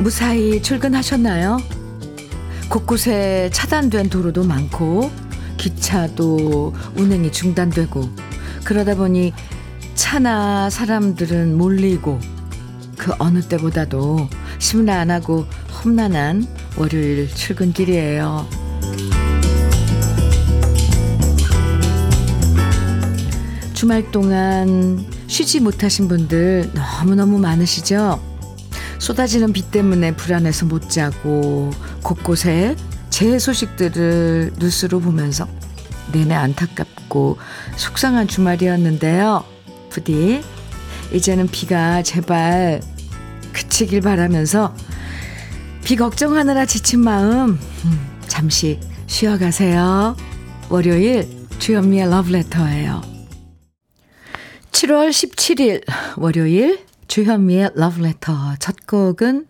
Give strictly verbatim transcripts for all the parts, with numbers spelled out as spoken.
무사히 출근하셨나요? 곳곳에 차단된 도로도 많고 기차도 운행이 중단되고 그러다 보니 차나 사람들은 몰리고 그 어느 때보다도 심란하고 험난한 월요일 출근길이에요. 주말 동안 쉬지 못하신 분들 너무너무 많으시죠? 쏟아지는 비 때문에 불안해서 못 자고 곳곳에 재해 소식들을 뉴스로 보면서 내내 안타깝고 속상한 주말이었는데요. 부디 이제는 비가 제발 그치길 바라면서 비 걱정하느라 지친 마음 잠시 쉬어가세요. 월요일 주현미의 Love Letter예요. 칠월 십칠일 월요일 주현미의 Love Letter 첫 곡은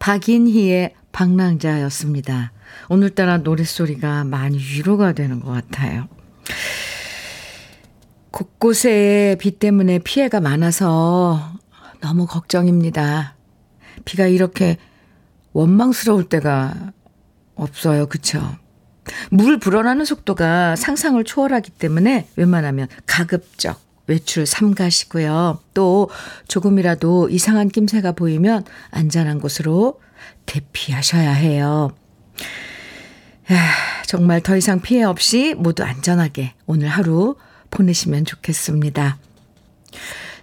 박인희의 방랑자였습니다. 오늘따라 노랫소리가 많이 위로가 되는 것 같아요. 곳곳에 비 때문에 피해가 많아서 너무 걱정입니다. 비가 이렇게 원망스러울 때가 없어요. 그렇죠? 물 불어나는 속도가 상상을 초월하기 때문에 웬만하면 가급적 외출 삼가시고요. 또 조금이라도 이상한 낌새가 보이면 안전한 곳으로 대피하셔야 해요. 야, 정말 더 이상 피해 없이 모두 안전하게 오늘 하루 보내시면 좋겠습니다.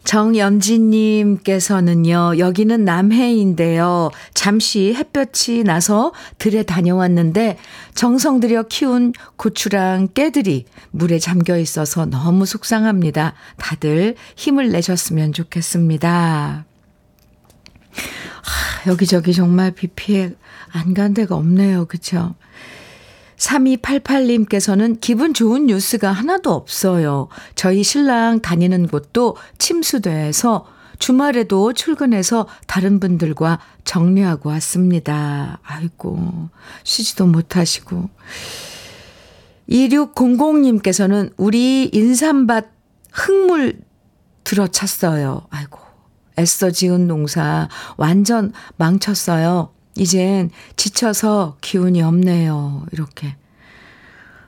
정연진님께서는요. 여기는 남해인데요. 잠시 햇볕이 나서 들에 다녀왔는데 정성 들여 키운 고추랑 깨들이 물에 잠겨 있어서 너무 속상합니다. 다들 힘을 내셨으면 좋겠습니다. 아, 여기저기 정말 비 피해 안 간 데가 없네요. 그렇죠? 삼이팔팔님께서는 기분 좋은 뉴스가 하나도 없어요. 저희 신랑 다니는 곳도 침수돼서 주말에도 출근해서 다른 분들과 정리하고 왔습니다. 아이고, 쉬지도 못하시고. 이육공공님께서는 우리 인삼밭 흙물 들어찼어요. 아이고, 애써 지은 농사 완전 망쳤어요. 이젠 지쳐서 기운이 없네요. 이렇게.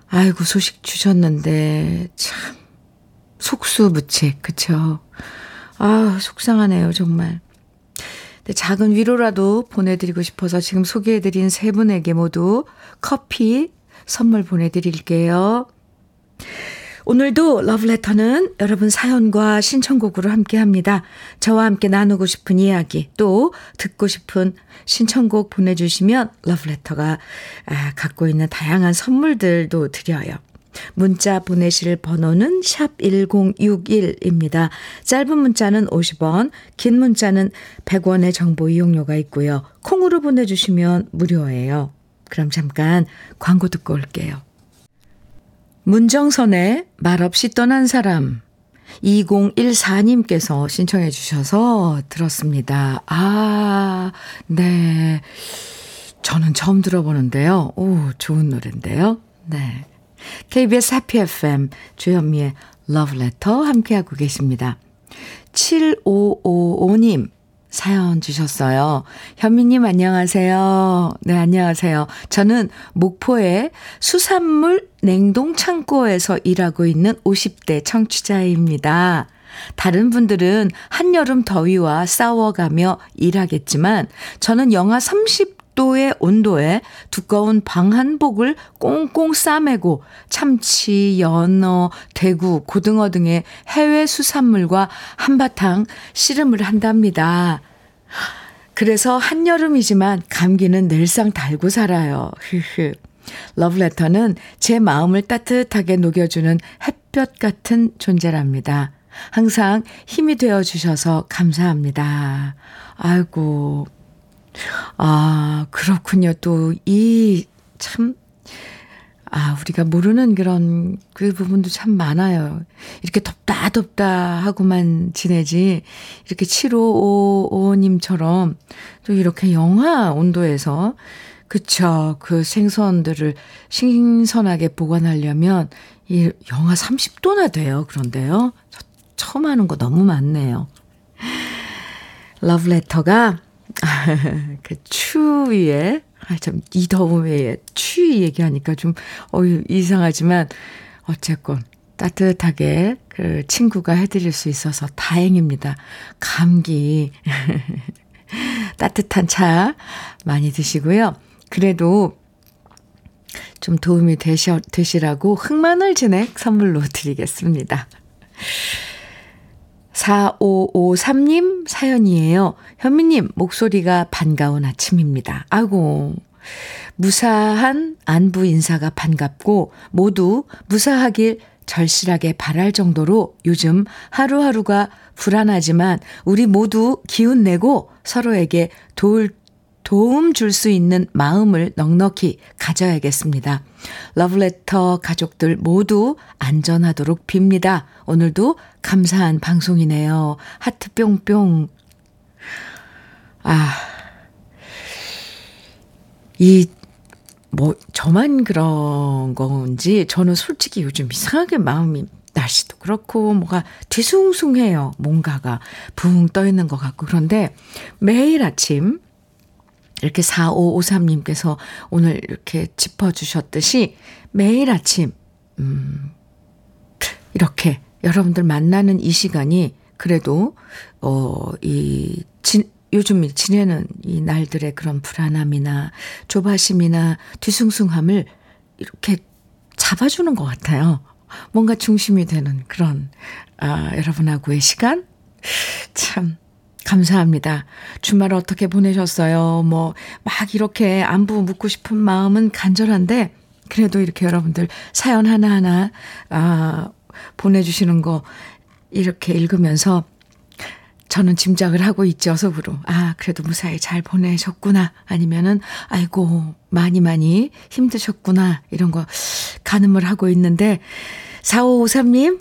아이고, 소식 주셨는데 참 속수무책. 그쵸? 아, 속상하네요 정말. 근데 작은 위로라도 보내드리고 싶어서 지금 소개해드린 세 분에게 모두 커피 선물 보내드릴게요. 오늘도 러브레터는 여러분 사연과 신청곡으로 함께합니다. 저와 함께 나누고 싶은 이야기 또 듣고 싶은 신청곡 보내주시면 러브레터가 갖고 있는 다양한 선물들도 드려요. 문자 보내실 번호는 샵 일공육일입니다. 짧은 문자는 오십 원, 긴 문자는 백 원의 정보 이용료가 있고요. 콩으로 보내주시면 무료예요. 그럼 잠깐 광고 듣고 올게요. 문정선의 말없이 떠난 사람 이공일사님께서 신청해 주셔서 들었습니다. 아, 네. 저는 처음 들어보는데요. 오, 좋은 노래인데요. 네. 케이비에스 Happy 에프엠 주현미의 Love Letter 함께하고 계십니다. 칠오오오님 사연 주셨어요. 현미님 안녕하세요. 네, 안녕하세요. 저는 목포의 수산물 냉동창고에서 일하고 있는 오십 대 청취자입니다. 다른 분들은 한여름 더위와 싸워가며 일하겠지만 저는 영하 삼십 도의 온도에 두꺼운 방한복을 꽁꽁 싸매고 참치, 연어, 대구, 고등어 등의 해외 수산물과 한바탕 씨름을 한답니다. 그래서 한여름이지만 감기는 늘상 달고 살아요. 흐흐. 러브레터는 제 마음을 따뜻하게 녹여주는 햇볕 같은 존재랍니다. 항상 힘이 되어주셔서 감사합니다. 아이고, 아, 그렇군요. 또, 이, 참, 아, 우리가 모르는 그런 그 부분도 참 많아요. 이렇게 덥다 덥다 하고만 지내지, 이렇게 칠오오오님처럼 또 이렇게 영하 온도에서 그쵸. 그 생선들을 신선하게 보관하려면 이 영하 삼십 도나 돼요. 그런데요. 저 처음 하는 거 너무 많네요. 러브레터가 그 추위에, 아, 참, 이 더위에 추위 얘기하니까 좀, 어유, 이상하지만, 어쨌건 따뜻하게 그 친구가 해드릴 수 있어서 다행입니다. 감기. 따뜻한 차 많이 드시고요. 그래도 좀 도움이 되셔, 되시라고 흑마늘 진액 선물로 드리겠습니다. 사오오삼 님 사연이에요. 현미님, 목소리가 반가운 아침입니다. 아이고, 무사한 안부 인사가 반갑고 모두 무사하길 절실하게 바랄 정도로 요즘 하루하루가 불안하지만 우리 모두 기운내고 서로에게 도울 도움 줄 수 있는 마음을 넉넉히 가져야겠습니다. 러브레터 가족들 모두 안전하도록 빕니다. 오늘도 감사한 방송이네요. 하트 뿅뿅. 아, 이, 뭐, 저만 그런 건지 저는 솔직히 요즘 이상하게 마음이 날씨도 그렇고 뭐가 뒤숭숭해요. 뭔가가 붕 떠 있는 것 같고. 그런데 매일 아침 이렇게 사오오삼 님께서 오늘 이렇게 짚어주셨듯이 매일 아침 음, 이렇게 여러분들 만나는 이 시간이 그래도 어, 이 진, 요즘 지내는 이 날들의 그런 불안함이나 조바심이나 뒤숭숭함을 이렇게 잡아주는 것 같아요. 뭔가 중심이 되는 그런 아, 여러분하고의 시간 참 감사합니다. 주말 어떻게 보내셨어요? 뭐 막 이렇게 안부 묻고 싶은 마음은 간절한데 그래도 이렇게 여러분들 사연 하나하나 아, 보내주시는 거 이렇게 읽으면서 저는 짐작을 하고 있죠. 속으로. 아, 그래도 무사히 잘 보내셨구나. 아니면은 아이고 많이 많이 힘드셨구나. 이런 거 가늠을 하고 있는데 사오오삼 님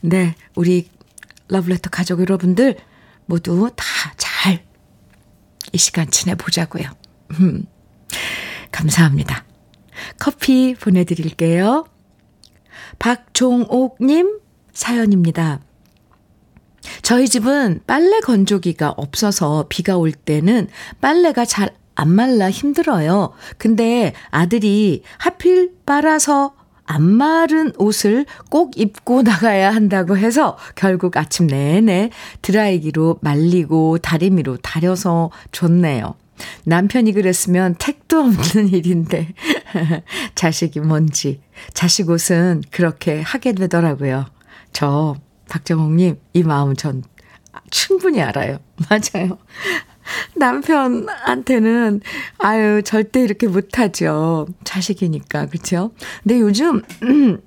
네, 우리 러브레터 가족 여러분들 모두 다 잘 이 시간 지내보자고요. 음, 감사합니다. 커피 보내드릴게요. 박종옥님 사연입니다. 저희 집은 빨래 건조기가 없어서 비가 올 때는 빨래가 잘 안 말라 힘들어요. 근데 아들이 하필 빨아서 안 마른 옷을 꼭 입고 나가야 한다고 해서 결국 아침 내내 드라이기로 말리고 다리미로 다려서 줬네요. 남편이 그랬으면 택도 없는 일인데 자식이 뭔지 자식 옷은 그렇게 하게 되더라고요. 저 박정옥님 이 마음 전 충분히 알아요. 맞아요. 남편한테는 아유 절대 이렇게 못하죠. 자식이니까 그렇죠. 근데 요즘 음,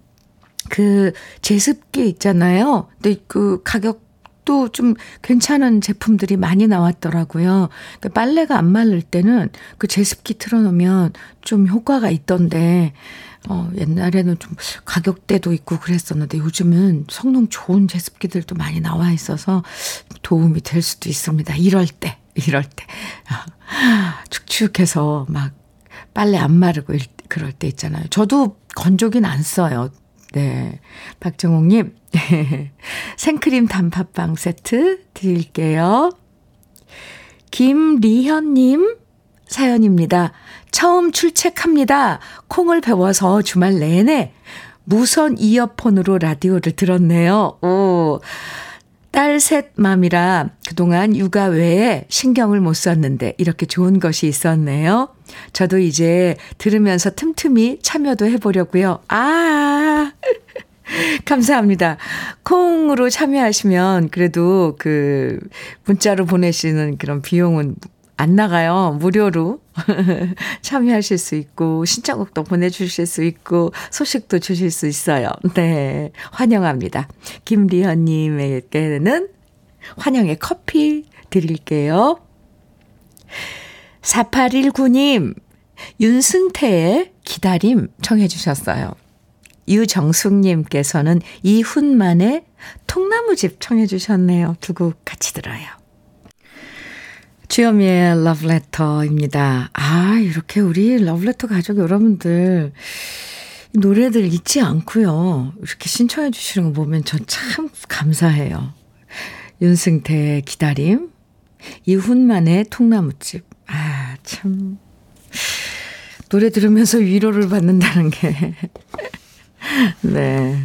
그 제습기 있잖아요. 근데 그 가격도 좀 괜찮은 제품들이 많이 나왔더라고요. 그러니까 빨래가 안 말릴 때는 그 제습기 틀어놓으면 좀 효과가 있던데 어, 옛날에는 좀 가격대도 있고 그랬었는데 요즘은 성능 좋은 제습기들도 많이 나와 있어서 도움이 될 수도 있습니다. 이럴 때. 이럴 때 축축해서 막 빨래 안 마르고 그럴 때 있잖아요. 저도 건조기는 안 써요. 네, 박정옥님 생크림 단팥빵 세트 드릴게요. 김리현님 사연입니다. 처음 출첵합니다. 콩을 배워서 주말 내내 무선 이어폰으로 라디오를 들었네요. 오. 딸 셋 맘이라 그동안 육아 외에 신경을 못 썼는데 이렇게 좋은 것이 있었네요. 저도 이제 들으면서 틈틈이 참여도 해보려고요. 아, 감사합니다. 콩으로 참여하시면 그래도 그 문자로 보내시는 그런 비용은 안 나가요. 무료로 참여하실 수 있고 신청곡도 보내주실 수 있고 소식도 주실 수 있어요. 네, 환영합니다. 김리현님에게는 환영의 커피 드릴게요. 사팔일구 님 윤승태의 기다림 청해 주셨어요. 유정숙님께서는 이훈만의 통나무집 청해 주셨네요. 두 곡 같이 들어요. 주현미의 러브레터입니다. 아, 이렇게 우리 러브레터 가족 여러분들 노래들 잊지 않고요. 이렇게 신청해 주시는 거 보면 전 참 감사해요. 윤승태의 기다림, 이훈만의 통나무집. 아, 참. 노래 들으면서 위로를 받는다는 게. 네.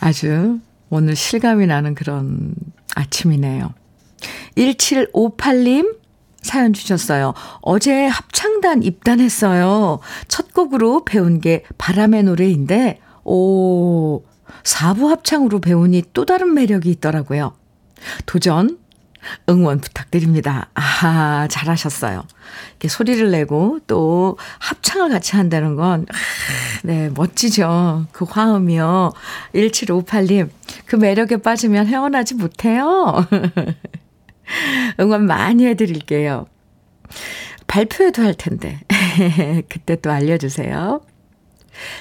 아주 오늘 실감이 나는 그런 아침이네요. 천칠백오십팔 님 사연 주셨어요. 어제 합창단 입단했어요. 첫 곡으로 배운 게 바람의 노래인데, 오, 사 부 합창으로 배우니 또 다른 매력이 있더라고요. 도전, 응원 부탁드립니다. 아하, 잘하셨어요. 이렇게 소리를 내고 또 합창을 같이 한다는 건, 아, 네, 멋지죠. 그 화음이요. 천칠백오십팔 님, 그 매력에 빠지면 헤어나지 못해요. 응원 많이 해드릴게요. 발표회도 할 텐데, 그때 또 알려주세요.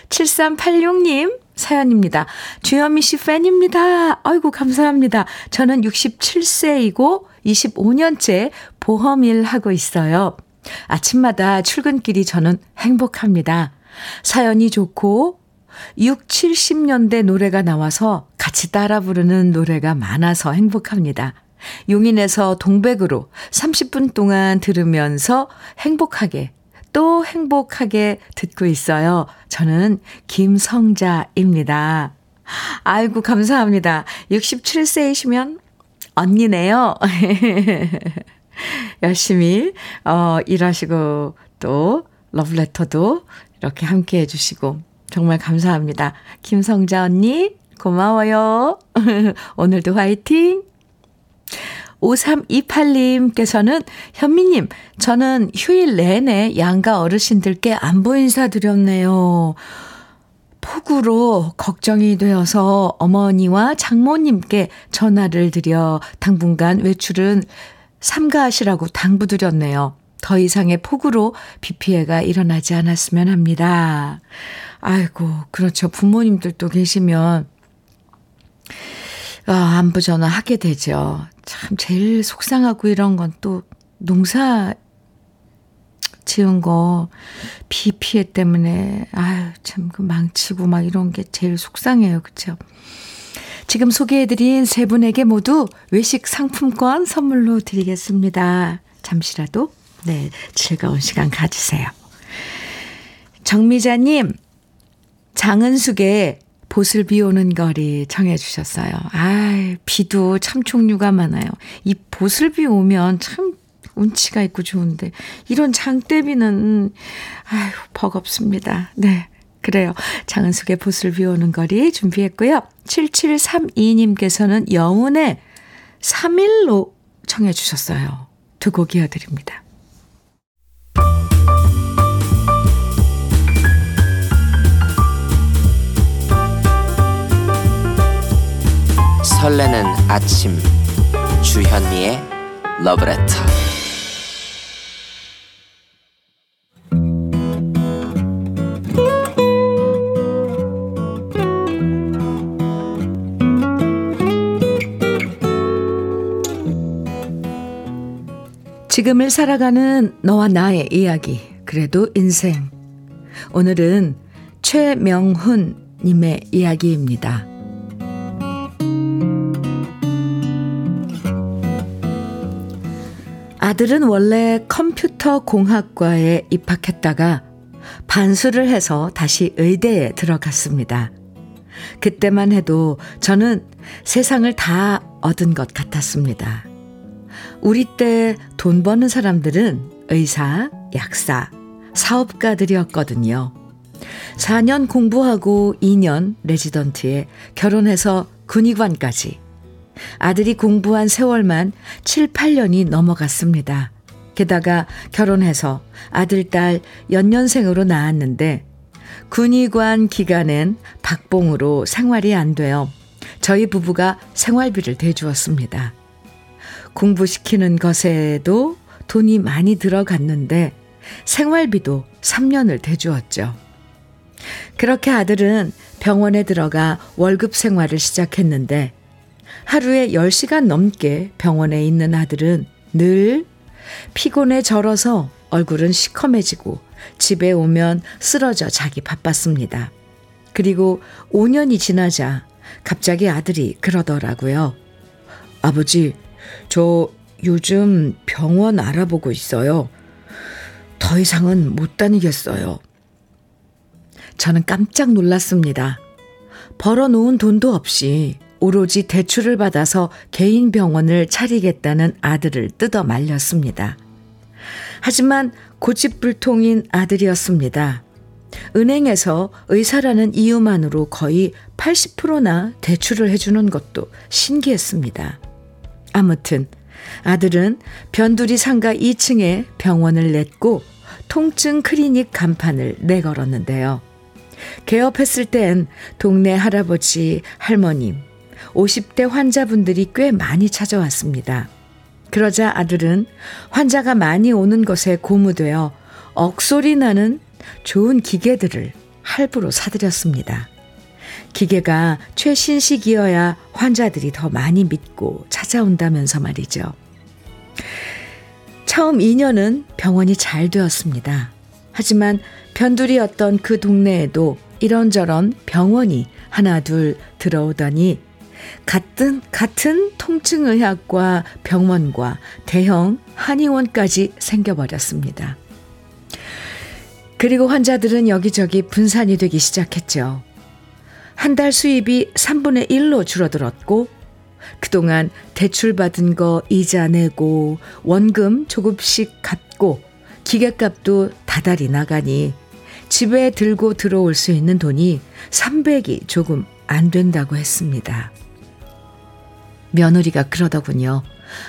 칠삼팔육 님 사연입니다. 주현미 씨 팬입니다. 아이고, 감사합니다. 저는 육십칠 세이고 이십오 년째 보험일 하고 있어요. 아침마다 출근길이 저는 행복합니다. 사연이 좋고 육십, 칠십 년대 노래가 나와서 같이 따라 부르는 노래가 많아서 행복합니다. 용인에서 동백으로 삼십 분 동안 들으면서 행복하게 또 행복하게 듣고 있어요. 저는 김성자입니다. 아이고, 감사합니다. 육십칠 세이시면 언니네요. 열심히 어, 일하시고 또 러브레터도 이렇게 함께 해주시고 정말 감사합니다. 김성자 언니 고마워요. 오늘도 화이팅! 오삼이팔 님께서는 현미님, 저는 휴일 내내 양가 어르신들께 안부 인사드렸네요. 폭우로 걱정이 되어서 어머니와 장모님께 전화를 드려 당분간 외출은 삼가하시라고 당부드렸네요. 더 이상의 폭우로 비 피해가 일어나지 않았으면 합니다. 아이고, 그렇죠. 부모님들도 계시면 아, 안부 전화 하게 되죠. 참 제일 속상하고 이런 건 또 농사 지은 거 비 피해 때문에 아유, 참 그 망치고 막 이런 게 제일 속상해요. 그렇죠? 지금 소개해드린 세 분에게 모두 외식 상품권 선물로 드리겠습니다. 잠시라도 네, 즐거운 시간 가지세요. 정미자님, 장은숙의 보슬 비 오는 거리 청해 주셨어요. 아, 비도 참 종류가 많아요. 이 보슬 비 오면 참 운치가 있고 좋은데 이런 장대비는 아유, 버겁습니다. 네, 그래요. 장은숙의 보슬 비 오는 거리 준비했고요. 칠칠삼이 님께서는 여운의 삼일로 청해 주셨어요. 두 곡 이어드립니다. 설레는 아침 주현미의 러브레터. 지금을 살아가는 너와 나의 이야기, 그래도 인생. 오늘은 최명훈 님의 이야기입니다. 아들은 원래 컴퓨터 공학과에 입학했다가 반수를 해서 다시 의대에 들어갔습니다. 그때만 해도 저는 세상을 다 얻은 것 같았습니다. 우리 때 돈 버는 사람들은 의사, 약사, 사업가들이었거든요. 사 년 공부하고 이 년 레지던트에 결혼해서 군의관까지. 아들이 공부한 세월만 칠, 팔 년이 넘어갔습니다. 게다가 결혼해서 아들, 딸 연년생으로 낳았는데 군의관 기간엔 박봉으로 생활이 안 되어 저희 부부가 생활비를 대주었습니다. 공부시키는 것에도 돈이 많이 들어갔는데 생활비도 삼 년을 대주었죠. 그렇게 아들은 병원에 들어가 월급 생활을 시작했는데 하루에 열 시간 넘게 병원에 있는 아들은 늘 피곤에 절어서 얼굴은 시커매지고 집에 오면 쓰러져 자기 바빴습니다. 그리고 오 년이 지나자 갑자기 아들이 그러더라고요. 아버지, 저 요즘 병원 알아보고 있어요. 더 이상은 못 다니겠어요. 저는 깜짝 놀랐습니다. 벌어놓은 돈도 없이 오로지 대출을 받아서 개인 병원을 차리겠다는 아들을 뜯어 말렸습니다. 하지만 고집불통인 아들이었습니다. 은행에서 의사라는 이유만으로 거의 팔십 퍼센트나 대출을 해주는 것도 신기했습니다. 아무튼 아들은 변두리 상가 이 층에 병원을 냈고 통증 클리닉 간판을 내걸었는데요. 개업했을 땐 동네 할아버지, 할머님, 오십 대 환자분들이 꽤 많이 찾아왔습니다. 그러자 아들은 환자가 많이 오는 것에 고무되어 억소리 나는 좋은 기계들을 할부로 사들였습니다. 기계가 최신식이어야 환자들이 더 많이 믿고 찾아온다면서 말이죠. 처음 이 년은 병원이 잘 되었습니다. 하지만 변두리였던 그 동네에도 이런저런 병원이 하나 둘 들어오더니 같은, 같은 통증의학과 병원과 대형 한의원까지 생겨버렸습니다. 그리고 환자들은 여기저기 분산이 되기 시작했죠. 한 달 수입이 삼분의 일로 줄어들었고 그동안 대출받은 거 이자 내고 원금 조금씩 갚고 기계값도 다달이 나가니 집에 들고 들어올 수 있는 돈이 삼백이 조금 안 된다고 했습니다. 며느리가 그러더군요.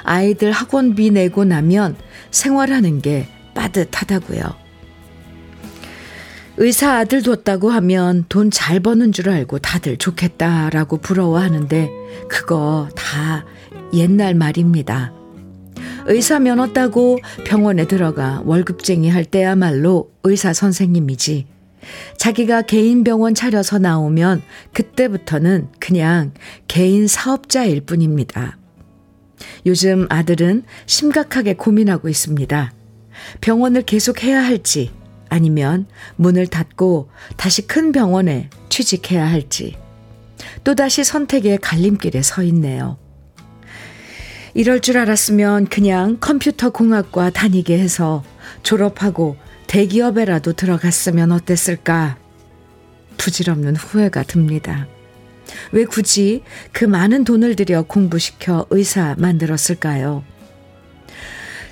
아이들 학원비 내고 나면 생활하는 게 빠듯하다고요. 의사 아들 뒀다고 하면 돈 잘 버는 줄 알고 다들 좋겠다라고 부러워하는데 그거 다 옛날 말입니다. 의사 면허 따고 병원에 들어가 월급쟁이 할 때야말로 의사 선생님이지 자기가 개인 병원 차려서 나오면 그때부터는 그냥 개인 사업자일 뿐입니다. 요즘 아들은 심각하게 고민하고 있습니다. 병원을 계속 해야 할지 아니면 문을 닫고 다시 큰 병원에 취직해야 할지 또다시 선택의 갈림길에 서 있네요. 이럴 줄 알았으면 그냥 컴퓨터 공학과 다니게 해서 졸업하고 대기업에라도 들어갔으면 어땠을까? 부질없는 후회가 듭니다. 왜 굳이 그 많은 돈을 들여 공부시켜 의사 만들었을까요?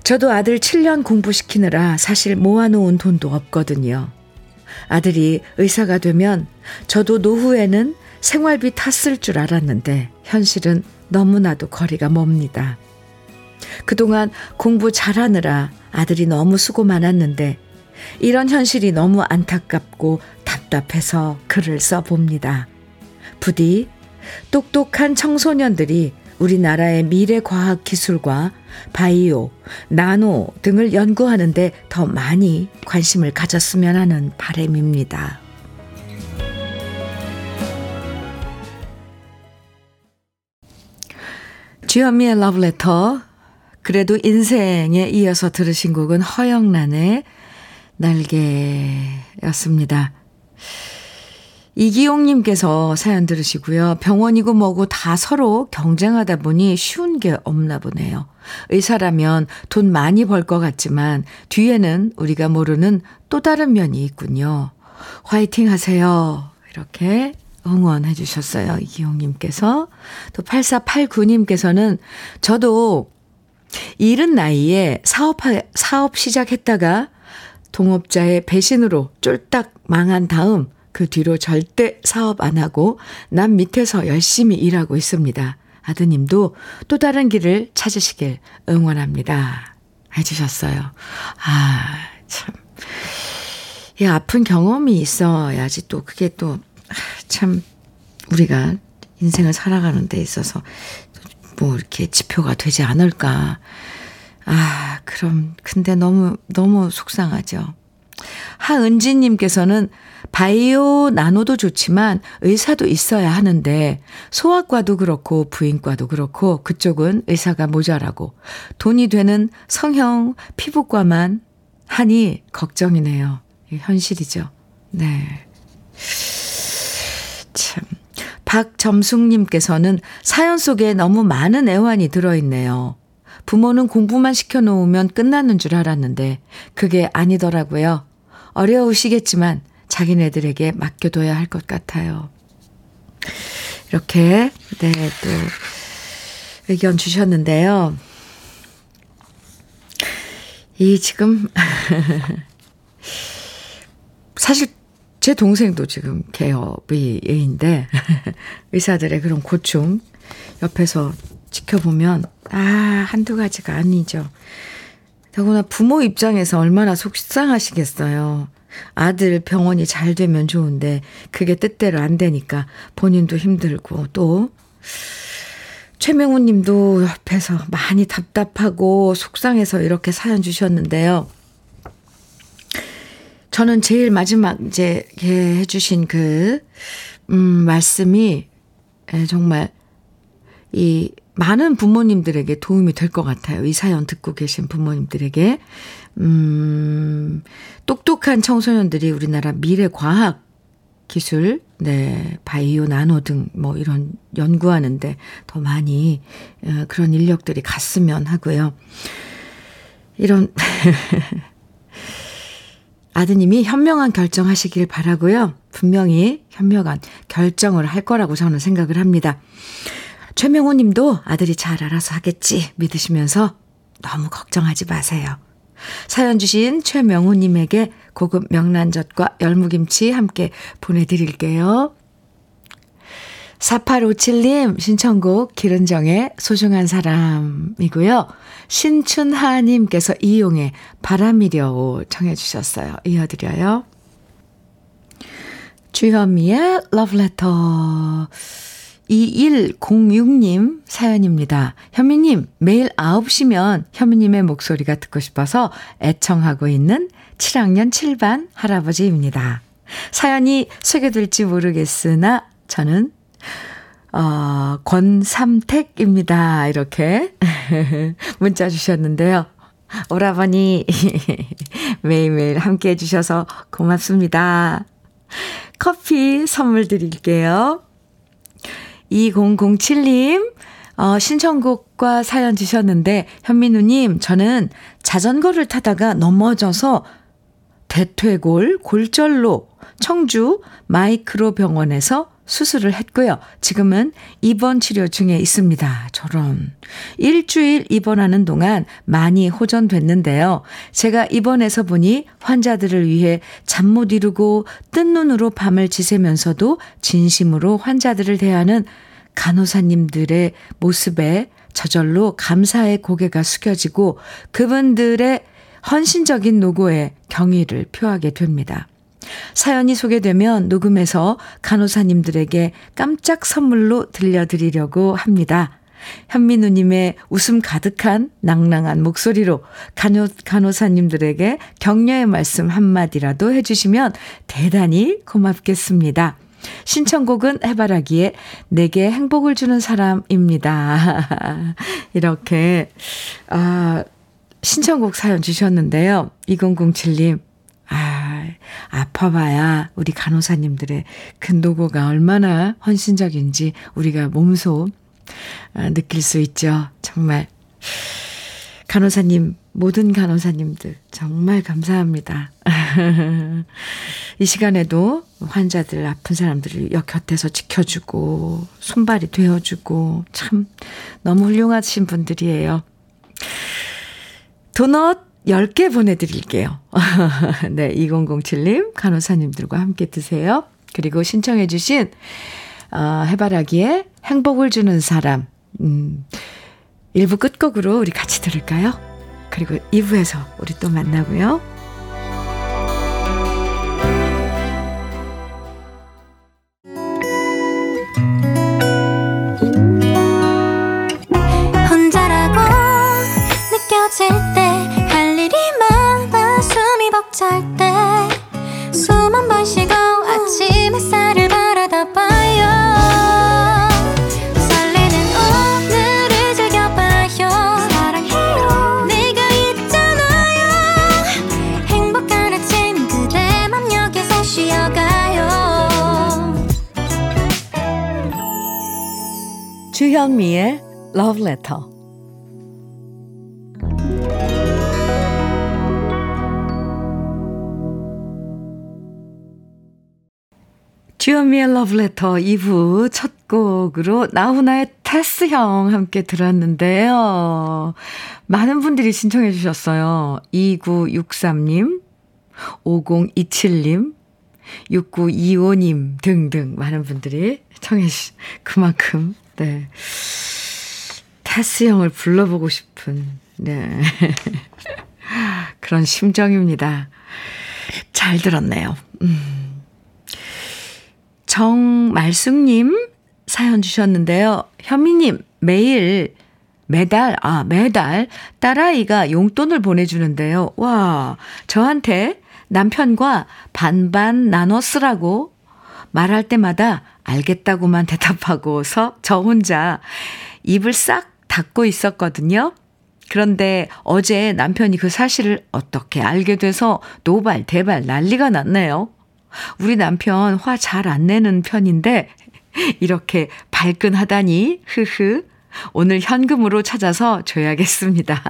저도 아들 칠 년 공부시키느라 사실 모아놓은 돈도 없거든요. 아들이 의사가 되면 저도 노후에는 생활비 탔을 줄 알았는데 현실은 너무나도 거리가 멉니다. 그동안 공부 잘하느라 아들이 너무 수고 많았는데 이런 현실이 너무 안타깝고 답답해서 글을 써봅니다. 부디 똑똑한 청소년들이 우리나라의 미래과학기술과 바이오, 나노 등을 연구하는 데 더 많이 관심을 가졌으면 하는 바람입니다. 주현미의 Love Letter, 그래도 인생에 이어서 들으신 곡은 허영란의 날개였습니다. 이기용님께서 사연 들으시고요. 병원이고 뭐고 다 서로 경쟁하다 보니 쉬운 게 없나 보네요. 의사라면 돈 많이 벌 것 같지만 뒤에는 우리가 모르는 또 다른 면이 있군요. 화이팅 하세요. 이렇게 응원해 주셨어요. 이기용님께서. 또 팔사팔구님께서는 저도 이른 나이에 사업, 사업 시작했다가 동업자의 배신으로 쫄딱 망한 다음 그 뒤로 절대 사업 안 하고 남 밑에서 열심히 일하고 있습니다. 아드님도 또 다른 길을 찾으시길 응원합니다. 해주셨어요. 아, 참. 이 아픈 경험이 있어야지 또 그게 또 참 우리가 인생을 살아가는 데 있어서 뭐 이렇게 지표가 되지 않을까. 아, 그럼 근데 너무 너무 속상하죠. 하은지님께서는 바이오 나노도 좋지만 의사도 있어야 하는데 소아과도 그렇고 부인과도 그렇고 그쪽은 의사가 모자라고 돈이 되는 성형 피부과만 하니 걱정이네요. 현실이죠. 네. 참. 박점숙님께서는 사연 속에 너무 많은 애환이 들어있네요. 부모는 공부만 시켜놓으면 끝나는 줄 알았는데 그게 아니더라고요. 어려우시겠지만 자기네들에게 맡겨둬야 할 것 같아요. 이렇게 네, 또 의견 주셨는데요. 이 지금 사실 제 동생도 지금 개업의인데 의사들의 그런 고충 옆에서 지켜보면 아 한두 가지가 아니죠. 더구나 부모 입장에서 얼마나 속상하시겠어요. 아들 병원이 잘 되면 좋은데 그게 뜻대로 안 되니까 본인도 힘들고 또 최명우 님도 옆에서 많이 답답하고 속상해서 이렇게 사연 주셨는데요. 저는 제일 마지막 이제 해주신 그 음, 말씀이 정말 이 많은 부모님들에게 도움이 될 것 같아요. 이 사연 듣고 계신 부모님들에게 음, 똑똑한 청소년들이 우리나라 미래 과학 기술, 네 바이오 나노 등 뭐 이런 연구하는데 더 많이 그런 인력들이 갔으면 하고요. 이런 아드님이 현명한 결정하시길 바라고요. 분명히 현명한 결정을 할 거라고 저는 생각을 합니다. 최명호 님도 아들이 잘 알아서 하겠지 믿으시면서 너무 걱정하지 마세요. 사연 주신 최명호 님에게 고급 명란젓과 열무김치 함께 보내드릴게요. 사팔오칠 님 신청곡 기른정의 소중한 사람이고요. 신춘하님께서 이용해 바람이려오 청해 주셨어요. 이어드려요. 주현미의 Love Letter 이일공육 님 사연입니다. 현미님 매일 아홉 시면 현미님의 목소리가 듣고 싶어서 애청하고 있는 칠 학년 칠 반 할아버지입니다. 사연이 소개될지 모르겠으나 저는 어, 권삼택입니다. 이렇게 문자 주셨는데요. 오라버니 매일매일 함께해 주셔서 고맙습니다. 커피 선물 드릴게요. 이공공칠 님 어, 신청곡과 사연 주셨는데 현민우님 저는 자전거를 타다가 넘어져서 대퇴골 골절로 청주 마이크로 병원에서 수술을 했고요. 지금은 입원 치료 중에 있습니다. 저런. 일주일 입원하는 동안 많이 호전됐는데요. 제가 입원해서 보니 환자들을 위해 잠 못 이루고 뜬 눈으로 밤을 지새면서도 진심으로 환자들을 대하는 간호사님들의 모습에 저절로 감사의 고개가 숙여지고 그분들의 헌신적인 노고에 경의를 표하게 됩니다. 사연이 소개되면 녹음해서 간호사님들에게 깜짝 선물로 들려드리려고 합니다. 현민우님의 웃음 가득한 낭낭한 목소리로 간호, 간호사님들에게 격려의 말씀 한마디라도 해주시면 대단히 고맙겠습니다. 신청곡은 해바라기에 내게 행복을 주는 사람입니다. 이렇게 아, 신청곡 사연 주셨는데요. 이공공칠 님 아, 아파봐야 우리 간호사님들의 그 노고가 얼마나 헌신적인지 우리가 몸소 느낄 수 있죠. 정말 간호사님, 모든 간호사님들 정말 감사합니다. 이 시간에도 환자들, 아픈 사람들을 옆 곁에서 지켜주고 손발이 되어주고 참 너무 훌륭하신 분들이에요. 도넛 열 개 보내드릴게요. 네, 이공공칠 님 간호사님들과 함께 드세요. 그리고 신청해 주신 어, 해바라기에 행복을 주는 사람 음, 일 부 끝곡으로 우리 같이 들을까요? 그리고 이 부에서 우리 또 만나고요. 혼자라고 느껴질 때 수만 번 쉬고 아침 햇살을 바라다 봐요. 설레는 오늘을 즐겨봐요. 사랑해요. 내가 있잖아요. 행복한 아침 그대 맘 여기서 쉬어가요. 주현미의 Love Letter 주현미의 Love Letter 이 부 첫 곡으로 나훈아의 테스형 함께 들었는데요. 많은 분들이 신청해 주셨어요. 이구육삼 님, 오공이칠 님, 육구이오 님 등등 많은 분들이 청해 주신 그만큼 네 테스형을 불러보고 싶은 네 그런 심정입니다. 잘 들었네요. 음. 정말숙님 사연 주셨는데요. 현미님 매일 매달 아 매달 딸아이가 용돈을 보내주는데요. 와 저한테 남편과 반반 나눠 쓰라고 말할 때마다 알겠다고만 대답하고서 저 혼자 입을 싹 닫고 있었거든요. 그런데 어제 남편이 그 사실을 어떻게 알게 돼서 노발대발 난리가 났네요. 우리 남편 화 잘 안 내는 편인데 이렇게 발끈하다니 흐흐 오늘 현금으로 찾아서 줘야겠습니다.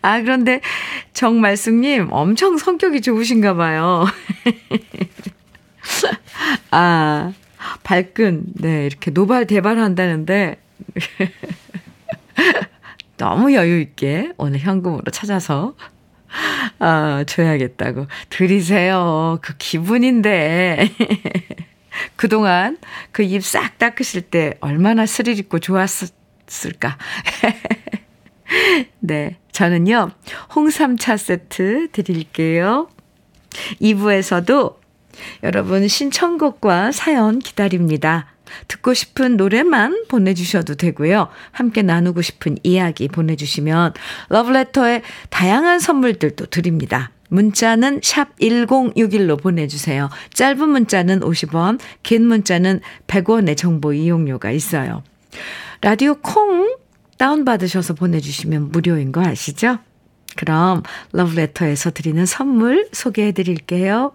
아 그런데 정말숙님 엄청 성격이 좋으신가 봐요. 아 발끈 네 이렇게 노발대발한다는데 너무 여유 있게 오늘 현금으로 찾아서 아, 줘야겠다고. 드리세요. 그 기분인데. 그동안 그 입 싹 닦으실 때 얼마나 스릴 있고 좋았을까. 네. 저는요, 홍삼차 세트 드릴게요. 이 부에서도 여러분 신청곡과 사연 기다립니다. 듣고 싶은 노래만 보내주셔도 되고요. 함께 나누고 싶은 이야기 보내주시면 러브레터의 다양한 선물들도 드립니다. 문자는 샵 일공육일로 보내주세요. 짧은 문자는 오십 원, 긴 문자는 백 원의 정보 이용료가 있어요. 라디오 콩 다운받으셔서 보내주시면 무료인 거 아시죠? 그럼 러브레터에서 드리는 선물 소개해드릴게요.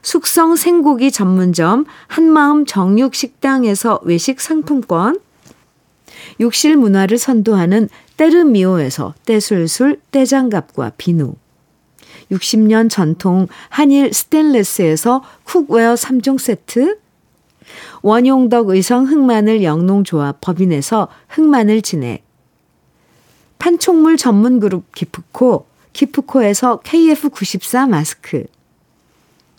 숙성 생고기 전문점 한마음 정육식당에서 외식 상품권, 욕실 문화를 선도하는 때르미오에서 때술술 때장갑과 비누, 육십 년 전통 한일 스테인레스에서 쿡웨어 삼 종 세트, 원용덕 의성 흑마늘 영농조합 법인에서 흑마늘 진액, 판촉물 전문 그룹 기프코, 기프코에서 케이에프 구십사 마스크,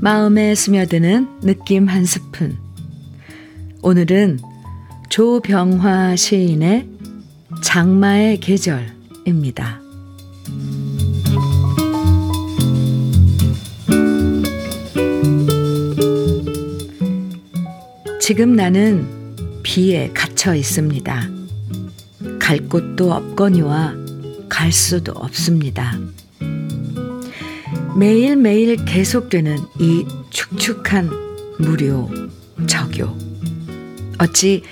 마음에 스며드는 느낌 한 스푼. 오늘은 조병화 시인의 장마의 계절입니다. 지금 나는 비에 갇혀 있습니다. 갈 곳도 없거니와 갈 수도 없습니다. 매일매일 계속되는 이 축축한 무료, 적요. 어찌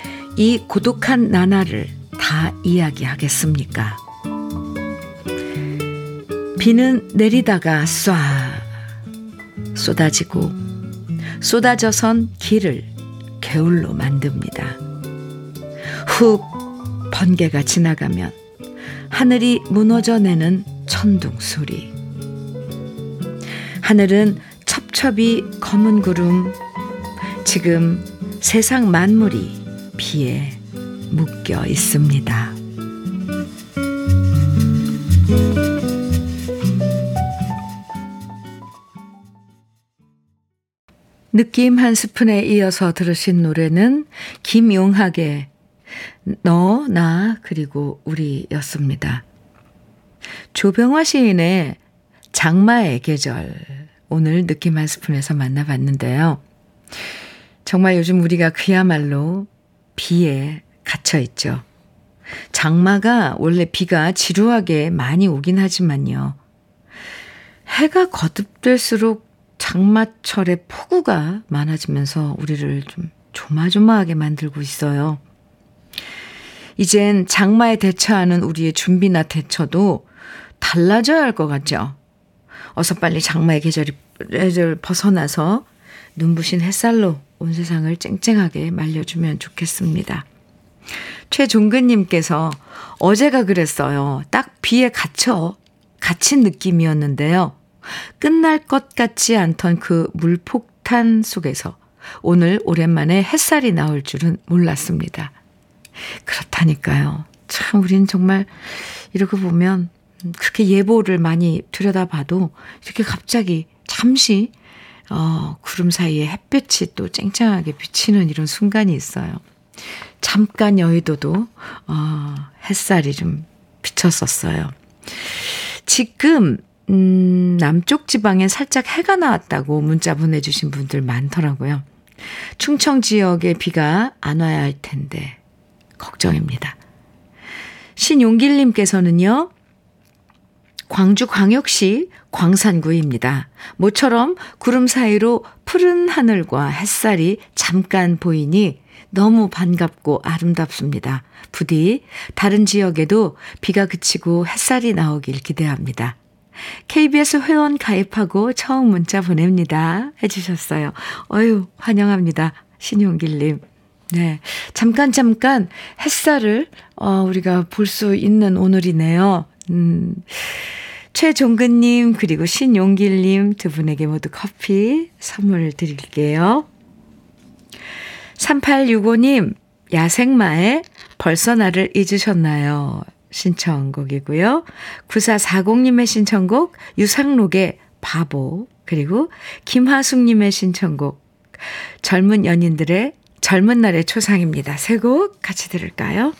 이 고독한 나날을 다 이야기하겠습니까? 비는 내리다가 쏴 쏟아지고 쏟아져선 길을 개울로 만듭니다. 훅 번개가 지나가면 하늘이 무너져내는 천둥 소리. 하늘은 첩첩이 검은 구름, 지금 세상 만물이 비에 묶여 있습니다. 느낌 한 스푼에 이어서 들으신 노래는 김용학의 너, 나, 그리고 우리였습니다. 조병화 시인의 장마의 계절, 오늘 느낌 한 스푼에서 만나봤는데요. 정말 요즘 우리가 그야말로 비에 갇혀있죠. 장마가 원래 비가 지루하게 많이 오긴 하지만요. 해가 거듭될수록 장마철의 폭우가 많아지면서 우리를 좀 조마조마하게 만들고 있어요. 이젠 장마에 대처하는 우리의 준비나 대처도 달라져야 할 것 같죠. 어서 빨리 장마의 계절을 벗어나서 눈부신 햇살로 온 세상을 쨍쨍하게 말려주면 좋겠습니다. 최종근님께서 어제가 그랬어요. 딱 비에 갇혀, 갇힌 느낌이었는데요. 끝날 것 같지 않던 그 물폭탄 속에서 오늘 오랜만에 햇살이 나올 줄은 몰랐습니다. 그렇다니까요. 참 우린 정말 이러고 보면 그렇게 예보를 많이 들여다봐도 이렇게 갑자기 잠시 어, 구름 사이에 햇볕이 또 쨍쨍하게 비치는 이런 순간이 있어요. 잠깐 여의도도 어, 햇살이 좀 비쳤었어요. 지금 음, 남쪽 지방에 살짝 해가 나왔다고 문자 보내주신 분들 많더라고요. 충청 지역에 비가 안 와야 할 텐데 걱정입니다. 신용길님께서는요. 광주광역시 광산구입니다. 모처럼 구름 사이로 푸른 하늘과 햇살이 잠깐 보이니 너무 반갑고 아름답습니다. 부디 다른 지역에도 비가 그치고 햇살이 나오길 기대합니다. 케이비에스 회원 가입하고 처음 문자 보냅니다. 해주셨어요. 어휴, 환영합니다. 신용길님. 네, 잠깐 잠깐 햇살을 어, 우리가 볼 수 있는 오늘이네요. 음, 최종근님 그리고 신용길님 두 분에게 모두 커피 선물 드릴게요. 삼팔육오 님 야생마에 벌써 나를 잊으셨나요? 신청곡이고요. 구사사공 님의 신청곡 유상록의 바보, 그리고 김하숙님의 신청곡 젊은 연인들의 젊은 날의 초상입니다. 세 곡 같이 들을까요?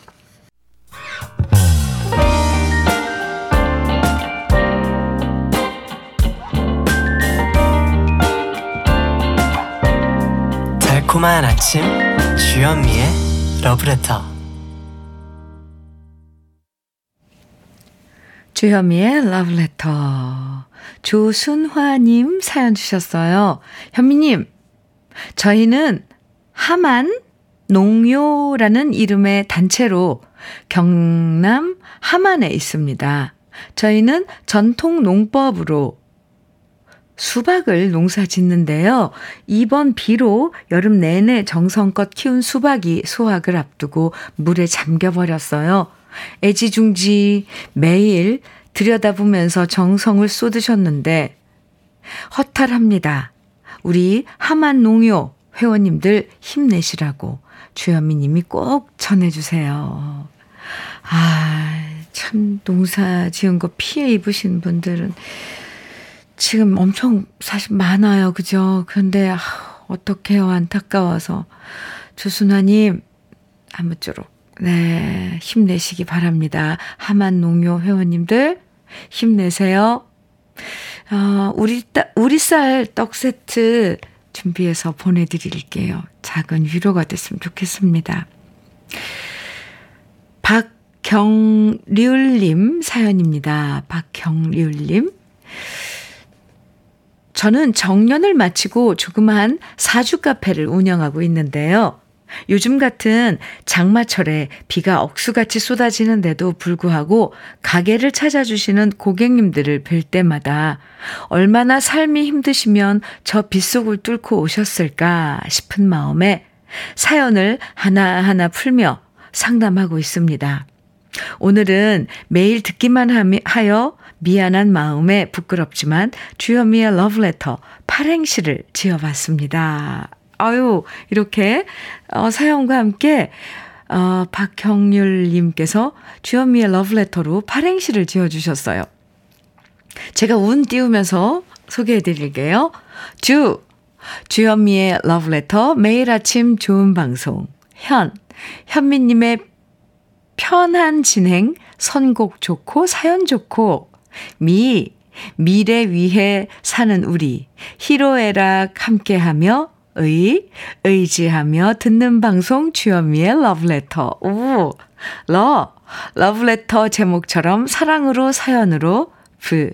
달콤한 아침 주현미의 러브레터. 주현미의 Love Letter. 조순화님 사연 주셨어요. 현미님, 저희는 하만 농요라는 이름의 단체로 경남 하만에 있습니다. 저희는 전통 농법으로 수박을 농사 짓는데요. 이번 비로 여름 내내 정성껏 키운 수박이 수확을 앞두고 물에 잠겨버렸어요. 애지중지 매일 들여다보면서 정성을 쏟으셨는데 허탈합니다. 우리 하만 농요 회원님들 힘내시라고 주현미님이 꼭 전해주세요. 아, 참 농사 지은 거 피해 입으신 분들은 지금 엄청 사실 많아요. 그죠? 그런데 아, 어떡해요. 안타까워서. 조순화님 아무쪼록 네, 힘내시기 바랍니다. 하만 농요 회원님들 힘내세요. 어, 우리 따, 우리 쌀 떡 세트 준비해서 보내드릴게요. 작은 위로가 됐으면 좋겠습니다. 박경률님 사연입니다. 박경률님. 저는 정년을 마치고 조그마한 사주 카페를 운영하고 있는데요. 요즘 같은 장마철에 비가 억수같이 쏟아지는데도 불구하고 가게를 찾아주시는 고객님들을 뵐 때마다 얼마나 삶이 힘드시면 저 빗속을 뚫고 오셨을까 싶은 마음에 사연을 하나하나 풀며 상담하고 있습니다. 오늘은 매일 듣기만 하여 미안한 마음에 부끄럽지만 주현미의 러브레터 팔행시를 지어봤습니다. 아유, 이렇게 어, 사연과 함께 어, 박경률님께서 주현미의 러브레터로 팔행시를 지어주셨어요. 제가 운 띄우면서 소개해드릴게요. 주, 주현미의 러브레터 매일 아침 좋은 방송. 현, 현미님의 편한 진행, 선곡 좋고 사연 좋고. 미, 미래 위해 사는 우리. 희로애락 함께하며 의, 의지하며 듣는 방송 주현미의 러브레터. 오, 러, 러브레터 제목처럼 사랑으로 사연으로. 브,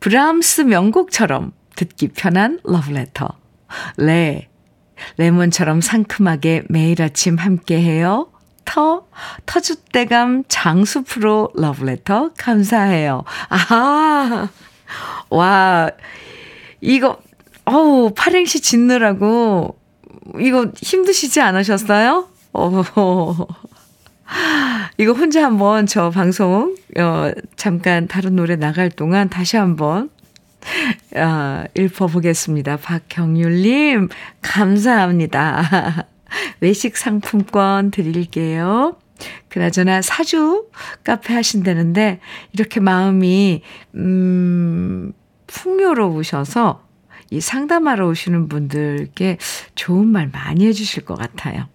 브람스 명곡처럼 듣기 편한 러브레터. 레, 레몬처럼 상큼하게 매일 아침 함께해요. 터, 터줏대감 장수 프로 러브레터 감사해요. 아, 와, 이거 어우, 팔행시 짓느라고 이거 힘드시지 않으셨어요? 어, 이거 혼자 한번 저 방송 어, 잠깐 다른 노래 나갈 동안 다시 한번 어, 읽어보겠습니다. 박경률님 감사합니다. 외식 상품권 드릴게요. 그나저나 사주 카페 하신다는데 이렇게 마음이 음, 풍요로우셔서 이 상담하러 오시는 분들께 좋은 말 많이 해주실 것 같아요.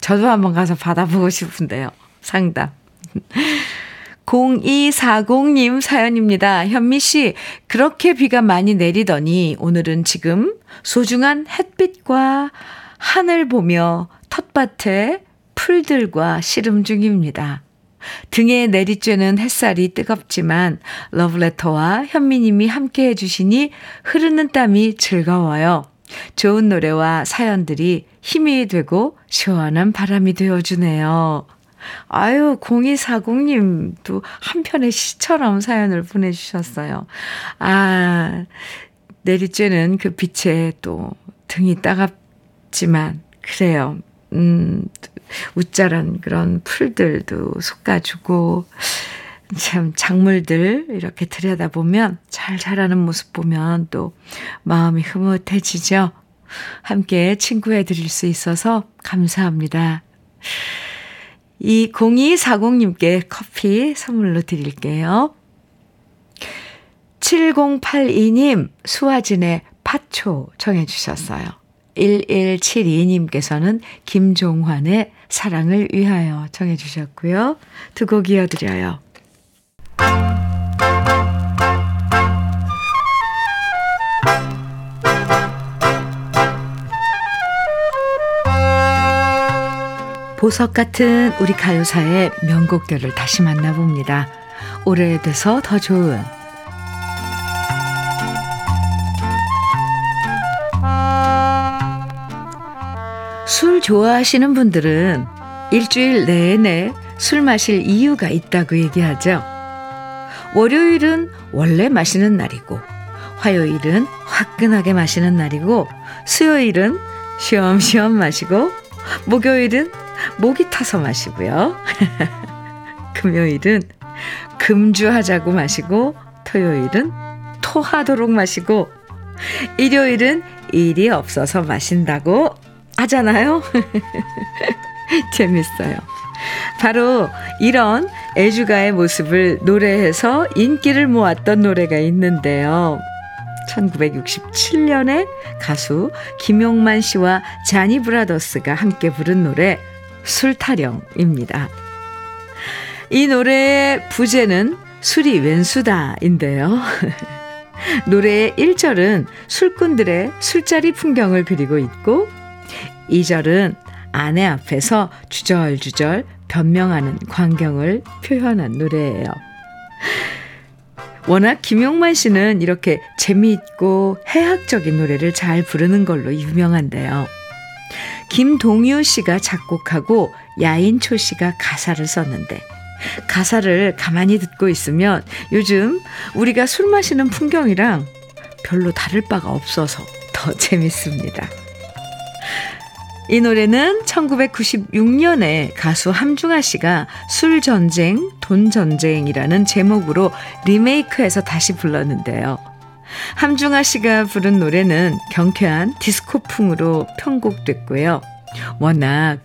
저도 한번 가서 받아보고 싶은데요. 상담. 공이사공님 사연입니다. 현미씨, 그렇게 비가 많이 내리더니 오늘은 지금 소중한 햇빛과 하늘 보며 텃밭에 풀들과 씨름 중입니다. 등에 내리쬐는 햇살이 뜨겁지만 러브레터와 현미님이 함께 해주시니 흐르는 땀이 즐거워요. 좋은 노래와 사연들이 힘이 되고 시원한 바람이 되어주네요. 아유, 공이사공님도 한편의 시처럼 사연을 보내주셨어요. 아, 내리쬐는 그 빛에 또 등이 따갑지만 그래요. 음, 웃자란 그런 풀들도 솎아주고 참 작물들 이렇게 들여다보면 잘 자라는 모습 보면 또 마음이 흐뭇해지죠. 함께 친구해드릴 수 있어서 감사합니다. 이 공이사공님께 커피 선물로 드릴게요. 칠공팔이님 수아진의 파초 정해 주셨어요. 일일칠이님께서는 김종환의 사랑을 위하여 정해 주셨고요. 두 곡 이어드려요. 보석 같은 우리 가요사의 명곡들을 다시 만나봅니다. 오래돼서 더 좋은. 술 좋아하시는 분들은 일주일 내내 술 마실 이유가 있다고 얘기하죠. 월요일은 원래 마시는 날이고, 화요일은 화끈하게 마시는 날이고, 수요일은 쉬엄쉬엄 마시고, 목요일은 목이 타서 마시고요. 금요일은 금주하자고 마시고, 토요일은 토하도록 마시고, 일요일은 일이 없어서 마신다고 하잖아요. 재밌어요. 바로 이런 애주가의 모습을 노래해서 인기를 모았던 노래가 있는데요. 천구백육십칠년에 가수 김용만 씨와 자니 브라더스가 함께 부른 노래 술타령입니다. 이 노래의 부제는 술이 웬수다인데요. 노래의 일 절은 술꾼들의 술자리 풍경을 그리고 있고, 이 절은 아내 앞에서 주절주절 변명하는 광경을 표현한 노래예요. 워낙 김용만 씨는 이렇게 재미있고 해학적인 노래를 잘 부르는 걸로 유명한데요. 김동유 씨가 작곡하고 야인초 씨가 가사를 썼는데 가사를 가만히 듣고 있으면 요즘 우리가 술 마시는 풍경이랑 별로 다를 바가 없어서 더 재밌습니다. 이 노래는 천구백구십육 년에 가수 함중아 씨가 술전쟁, 돈전쟁이라는 제목으로 리메이크해서 다시 불렀는데요. 함중아 씨가 부른 노래는 경쾌한 디스코풍으로 편곡됐고요. 워낙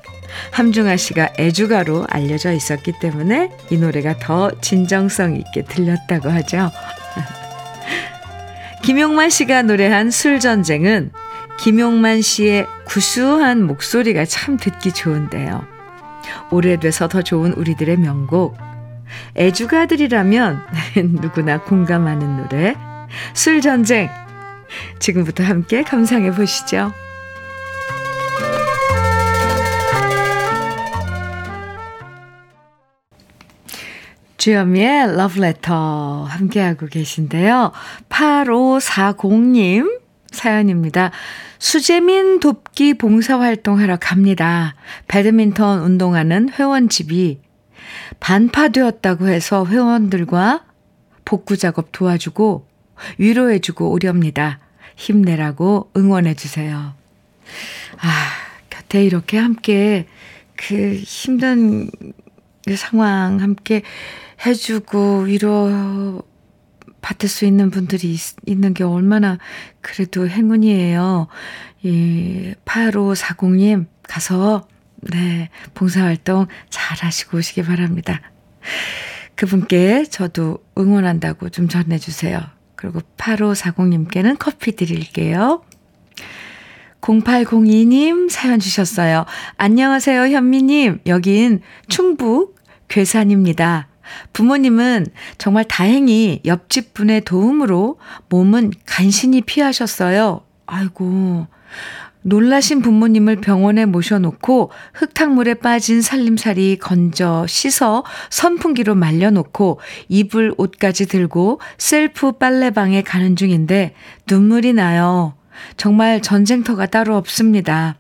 함중아 씨가 애주가로 알려져 있었기 때문에 이 노래가 더 진정성 있게 들렸다고 하죠. 김용만 씨가 노래한 술전쟁은 김용만 씨의 구수한 목소리가 참 듣기 좋은데요. 오래돼서 더 좋은 우리들의 명곡, 애주가들이라면 누구나 공감하는 노래 술전쟁, 지금부터 함께 감상해 보시죠. 주현미의 Love Letter 함께하고 계신데요. 팔오사공 님 사연입니다. 수재민 돕기 봉사활동하러 갑니다. 배드민턴 운동하는 회원집이 반파되었다고 해서 회원들과 복구작업 도와주고 위로해주고 오렵니다. 힘내라고 응원해주세요. 아, 곁에 이렇게 함께 그 힘든 그 상황 함께 해주고 위로 받을 수 있는 분들이 있, 있는 게 얼마나 그래도 행운이에요. 이 팔오사공 님 가서 네 봉사활동 잘 하시고 오시기 바랍니다. 그분께 저도 응원한다고 좀 전해주세요. 그리고 팔오사공 님께는 커피 드릴게요. 공팔공이 님 사연 주셨어요. 안녕하세요 현미님. 여긴 충북 괴산입니다. 부모님은 정말 다행히 옆집 분의 도움으로 몸은 간신히 피하셨어요. 아이고, 놀라신 부모님을 병원에 모셔놓고 흙탕물에 빠진 살림살이 건져 씻어 선풍기로 말려놓고 이불 옷까지 들고 셀프 빨래방에 가는 중인데 눈물이 나요. 정말 전쟁터가 따로 없습니다.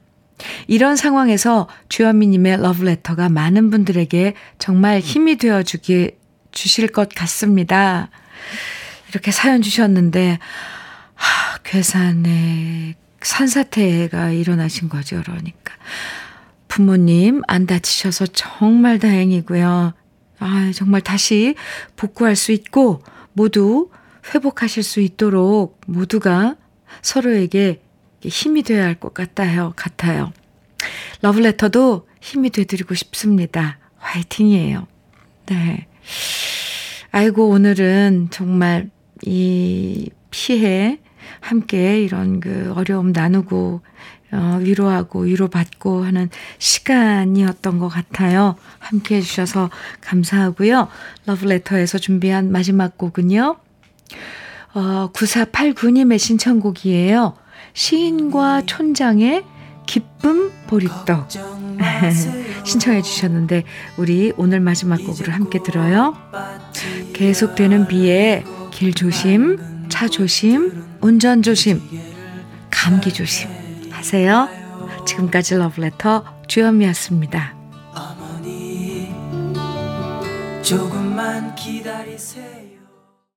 이런 상황에서 주현미님의 러브레터가 많은 분들에게 정말 힘이 되어주기 주실 것 같습니다. 이렇게 사연 주셨는데 하, 괴산에 산사태가 일어나신 거죠. 그러니까 부모님 안 다치셔서 정말 다행이고요. 아, 정말 다시 복구할 수 있고 모두 회복하실 수 있도록 모두가 서로에게 힘이 돼야 할 것 같아요. 같아요. 러브레터도 힘이 되드리고 싶습니다. 화이팅이에요. 네. 아이고, 오늘은 정말 이 피해 함께 이런 그 어려움 나누고 어, 위로하고 위로받고 하는 시간이었던 것 같아요. 함께 해주셔서 감사하고요. 러브레터에서 준비한 마지막 곡은요. 어, 구사팔구 님의 신청곡이에요. 시인과 촌장의 기쁨 보리떡 신청해 주셨는데 우리 오늘 마지막 곡으로 함께 들어요. 계속되는 비에 길 조심, 차 조심, 운전 조심, 감기 조심 하세요. 지금까지 러브레터 주현미였습니다. 어머니 조금만 기다리세요.